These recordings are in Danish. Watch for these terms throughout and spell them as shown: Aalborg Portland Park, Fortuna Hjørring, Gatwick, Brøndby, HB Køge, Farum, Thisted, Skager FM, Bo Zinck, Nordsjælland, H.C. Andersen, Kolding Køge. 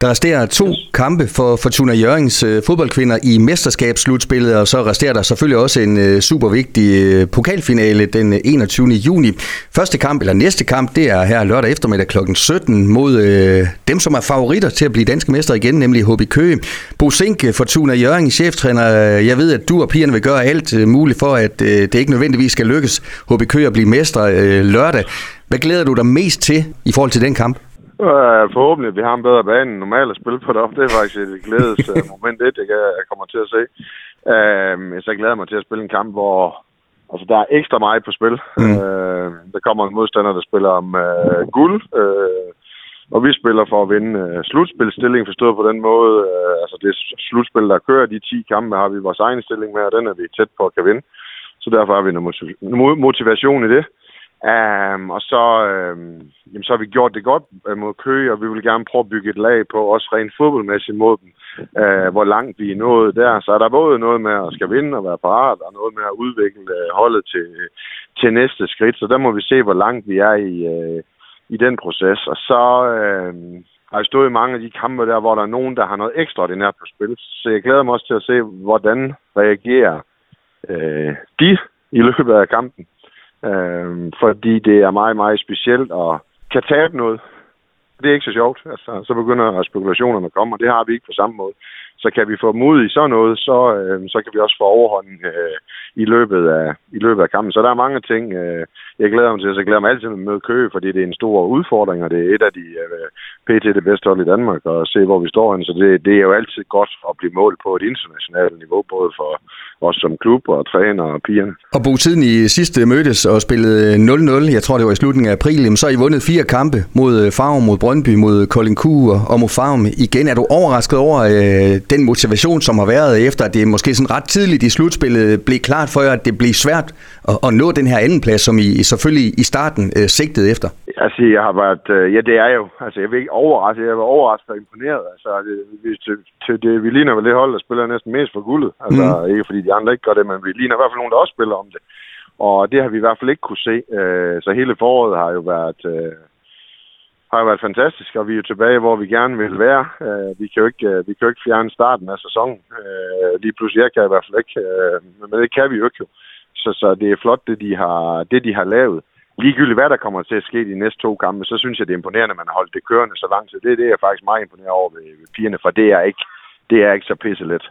Der resterer 2 kampe for Fortuna Hjørrings fodboldkvinder i mesterskabsslutspillet, og så resterer der selvfølgelig også en super vigtig pokalfinale den 21. juni. Første kamp, eller næste kamp, det er her lørdag eftermiddag kl. 17 mod dem, som er favoritter til at blive danske mester igen, nemlig HB Køge. Bo Zinck, Fortuna Hjørring, cheftræner, jeg ved, at du og pigerne vil gøre alt muligt for, at det ikke nødvendigvis skal lykkes HB Køge at blive mester lørdag. Hvad glæder du dig mest til i forhold til den kamp? Forhåbentlig, vi har en bedre bane end normalt at spille på deroppe. Det er faktisk et glædesmoment, jeg kommer til at se. Så glæder jeg mig til at spille en kamp, hvor altså, der er ekstra meget på spil. Der kommer en modstander, der spiller om guld, og vi spiller for at vinde slutspilstilling, forstået på den måde. Altså det slutspil, der kører, de 10 kampe har vi vores egen stilling med, og den er vi tæt på at kan vinde. Så derfor har vi noget motivation i det. Så har vi gjort det godt mod Køge, og vi vil gerne prøve at bygge et lag på, også rent fodboldmæssigt mod dem, hvor langt vi er nået der. Så er der både noget med at skal vinde og være parat, og noget med at udvikle holdet til næste skridt. Så der må vi se, hvor langt vi er i den proces. Og så har jeg stået i mange af de kampe der, hvor der er nogen, der har noget ekstraordinært på spil. Så jeg glæder mig også til at se, hvordan reagerer de i løbet af kampen. Fordi det er meget, meget specielt og kan tabe noget. Det er ikke så sjovt. Altså, så begynder spekulationerne at komme, og det har vi ikke på samme måde. Så kan vi få dem ud i sådan noget, så kan vi også få overhånden i løbet af kampen. Så der er mange ting, jeg glæder mig til. Så jeg glæder mig altid at møde Køge, fordi det er en stor udfordring, og det er et af de pt. Det bedste hold i Danmark, og se, hvor vi står hen. Så det er jo altid godt at blive målt på et internationalt niveau, både for os som klub og træner og pigerne. Og Bo, siden I sidste mødtes og spillede 0-0, jeg tror, det var i slutningen af april, så har I vundet 4 kampe mod Farum, mod Brøndby, mod Kolding Køge og mod Farum. Igen, er du overrasket over den motivation, som har været efter, at det måske sådan ret tidligt i slutspillet blev klart for jer, at det blev svært at nå den her andenplads, som I selvfølgelig i starten sigtede efter? Altså, jeg har været... det er jo... Altså, jeg vil ikke overraske. Jeg var overrasket og imponeret. Altså, vi ligner vel det hold, der spiller næsten mest for guldet. Altså, ikke fordi de andre ikke gør det, men vi ligner i hvert fald nogen, der også spiller om det. Og det har vi i hvert fald ikke kunne se. Så hele foråret har jo været... har været fantastisk, og vi er jo tilbage, hvor vi gerne vil være. Vi kan jo ikke fjerne starten af sæsonen. Lige pludselig, jeg kan i hvert fald ikke, men det kan vi jo ikke. Så det er flot, det de har lavet. Ligegyldigt hvad der kommer til at ske de næste 2 kampe, så synes jeg, det er imponerende, at man har holdt det kørende så langt. Så det er det, jeg faktisk meget imponeret over ved pigerne, for det er ikke så pisselet.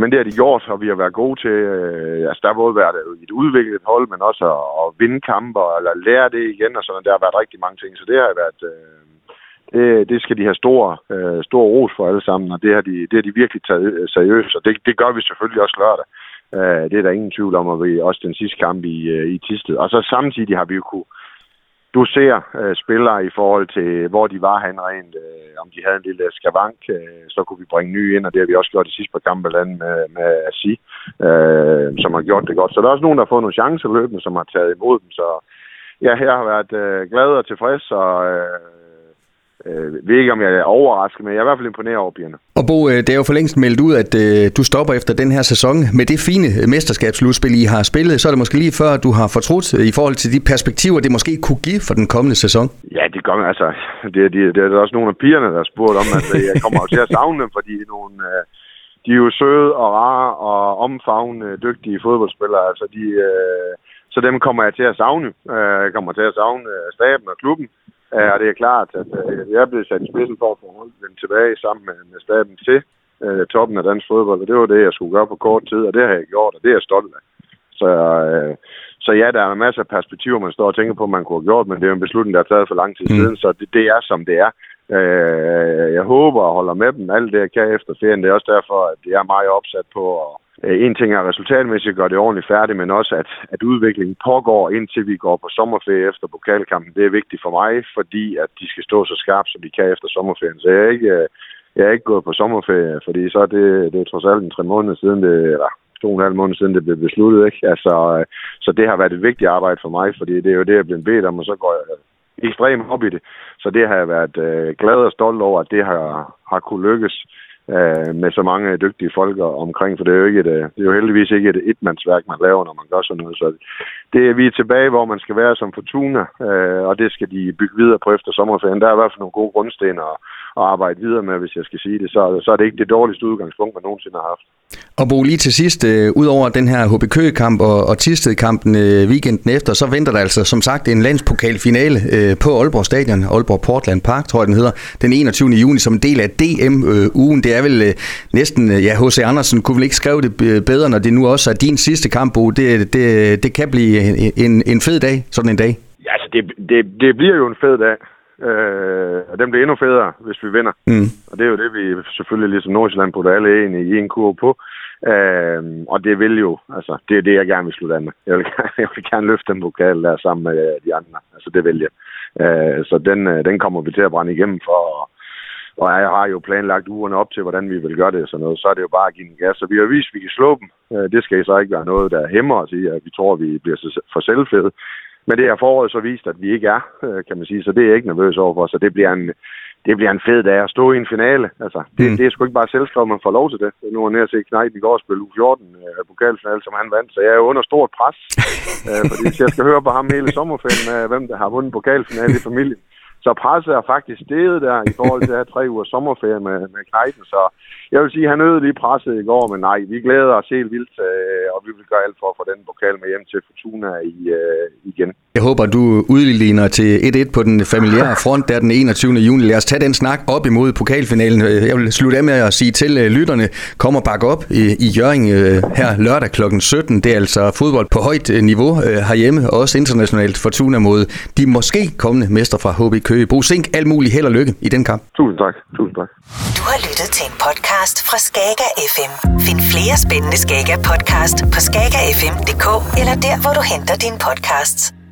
Men det har de gjort, og vi har været gode til, der har både været et udviklet hold, men også at vinde kampe, eller lære det igen, og sådan, der har været rigtig mange ting, så det har været, det skal de have stor ros for alle sammen, og det har de virkelig taget seriøst, og det gør vi selvfølgelig også lørdag. Det er der ingen tvivl om, og vi også den sidste kamp i Tisted, og så samtidig har vi jo kunne dosere spillere i forhold til, hvor de var han rent, om de havde en lille skavank, så kunne vi bringe nye ind, og det har vi også gjort de sidste par kampe med Asi, som har gjort det godt. Så der er også nogen, der har fået nogle chancer løbende, som har taget imod dem, så ja, jeg har været glad og tilfreds, og ved ikke, om jeg er overrasket, men jeg er i hvert fald imponeret over pigerne. Og Bo, det er jo for længst meldt ud, at du stopper efter den her sæson. Med det fine mesterskabsslutspil, I har spillet, så er det måske lige før, du har fortrudt i forhold til de perspektiver, det måske kunne give for den kommende sæson? Ja, det gør man. Altså, det er også nogle af pigerne, der har spurgt om, at jeg kommer til at savne dem, fordi de er jo søde og rare og omfavnende dygtige fodboldspillere. Altså, så dem kommer jeg til at savne. Jeg kommer til at savne staben og klubben. Ja, og det er klart, at jeg er blevet sat i spidsen for at få holdt dem tilbage sammen med staben til toppen af dansk fodbold, og det var det, jeg skulle gøre på kort tid, og det har jeg gjort, og det er jeg stolt af. Så ja, der er masser af perspektiver, man står og tænker på, man kunne have gjort, men det er jo en beslutning, der er taget for lang tid siden, så det er, som det er. Jeg håber og holder med dem, alt det, jeg kan efter ferien. Det er også derfor, at jeg er meget opsat på at en ting er resultatmæssigt gør det ordentligt færdigt, men også at udviklingen pågår, indtil vi går på sommerferie efter pokalkampen. Det er vigtigt for mig, fordi at de skal stå så skarpt, som de kan efter sommerferien. Så jeg er ikke gået på sommerferie, fordi så er det er trods alt 3 måneder siden, eller 2,5 måneder siden, det blev besluttet. Ikke? Altså, så det har været et vigtigt arbejde for mig, fordi det er jo det, jeg blev bedt om, og så går jeg ekstremt op i det. Så det har jeg været glad og stolt over, at det har kunne lykkes. med så mange dygtige folk omkring, for det er jo, ikke det er jo heldigvis ikke et etmandsværk, man laver, når man gør sådan noget. Så det, vi er tilbage, hvor man skal være som Fortuna, og det skal de bygge videre på efter sommerferien. Der er i hvert fald nogle gode grundsten at arbejde videre med, hvis jeg skal sige det. Så er det ikke det dårligste udgangspunkt, man nogensinde har haft. Og Bo, lige til sidst, ud over den her HB Køge-kamp og Thisted-kampen weekenden efter, så venter der altså, som sagt, en landspokalfinale på Aalborg Stadion, Aalborg Portland Park, tror jeg, den hedder, den 21. juni, som en del af DM-ugen. Det er vel næsten, ja, H.C. Andersen kunne vel ikke skrive det bedre, når det nu også er din sidste kamp, Bo. Det kan blive en fed dag, sådan en dag. Ja, altså, det bliver jo en fed dag. Og den bliver endnu federe, hvis vi vinder. Og det er jo det, vi selvfølgelig ligesom Nordsjælland putter alle i en kurve på. Og det vil jo, altså, det er det, jeg gerne vil slutte af med. Jeg vil gerne løfte den pokal der sammen med de andre. Altså, det vil jeg. Så den kommer vi til at brænde igennem for. Og jeg har jo planlagt ugerne op til, hvordan vi vil gøre det og sådan noget. Så er det jo bare at give den gas. Så vi har vist, at vi kan slå dem. Det skal så ikke være noget, der hæmmer os i, at vi tror, at vi bliver for selvfede. Men det har foråret så vist, at vi ikke er, kan man sige. Så det er jeg ikke nervøs overfor. Så det bliver en fed dag at stå i en finale. Altså, det er sgu ikke bare selvskrevet, man får lov til det. Nu er jeg nede at se Knejten i går spille U14 pokalfinale, som han vandt. Så jeg er jo under stort pres. Fordi hvis jeg skal høre på ham hele sommerferien med, hvem der har vundet pokalfinale i familien. Så presset er faktisk steget der i forhold til at have 3 uger sommerferie med Knejten. Så jeg vil sige, at han øgede lige presset i går, men nej, vi glæder os helt vildt, og vi vil gøre alt for at få den pokal med hjem til Fortuna igen. Jeg håber, du udligner til 1-1 på den familiære front der den 21. juni. Lad os tage den snak op imod pokalfinalen. Jeg vil slutte af med at sige til lytterne, kom og bakke op i Hjørring her lørdag kl. 17. Det er altså fodbold på højt niveau herhjemme, og også internationalt. Fortuna mod de måske kommende mester fra HB Køge. Bo Zinck, alt muligt held og lykke i den kamp. Tusind tak. Du har lyttet til en podcast fra Skager FM. Find flere spændende Skager podcast på skagerfm.dk eller der, hvor du henter dine podcasts.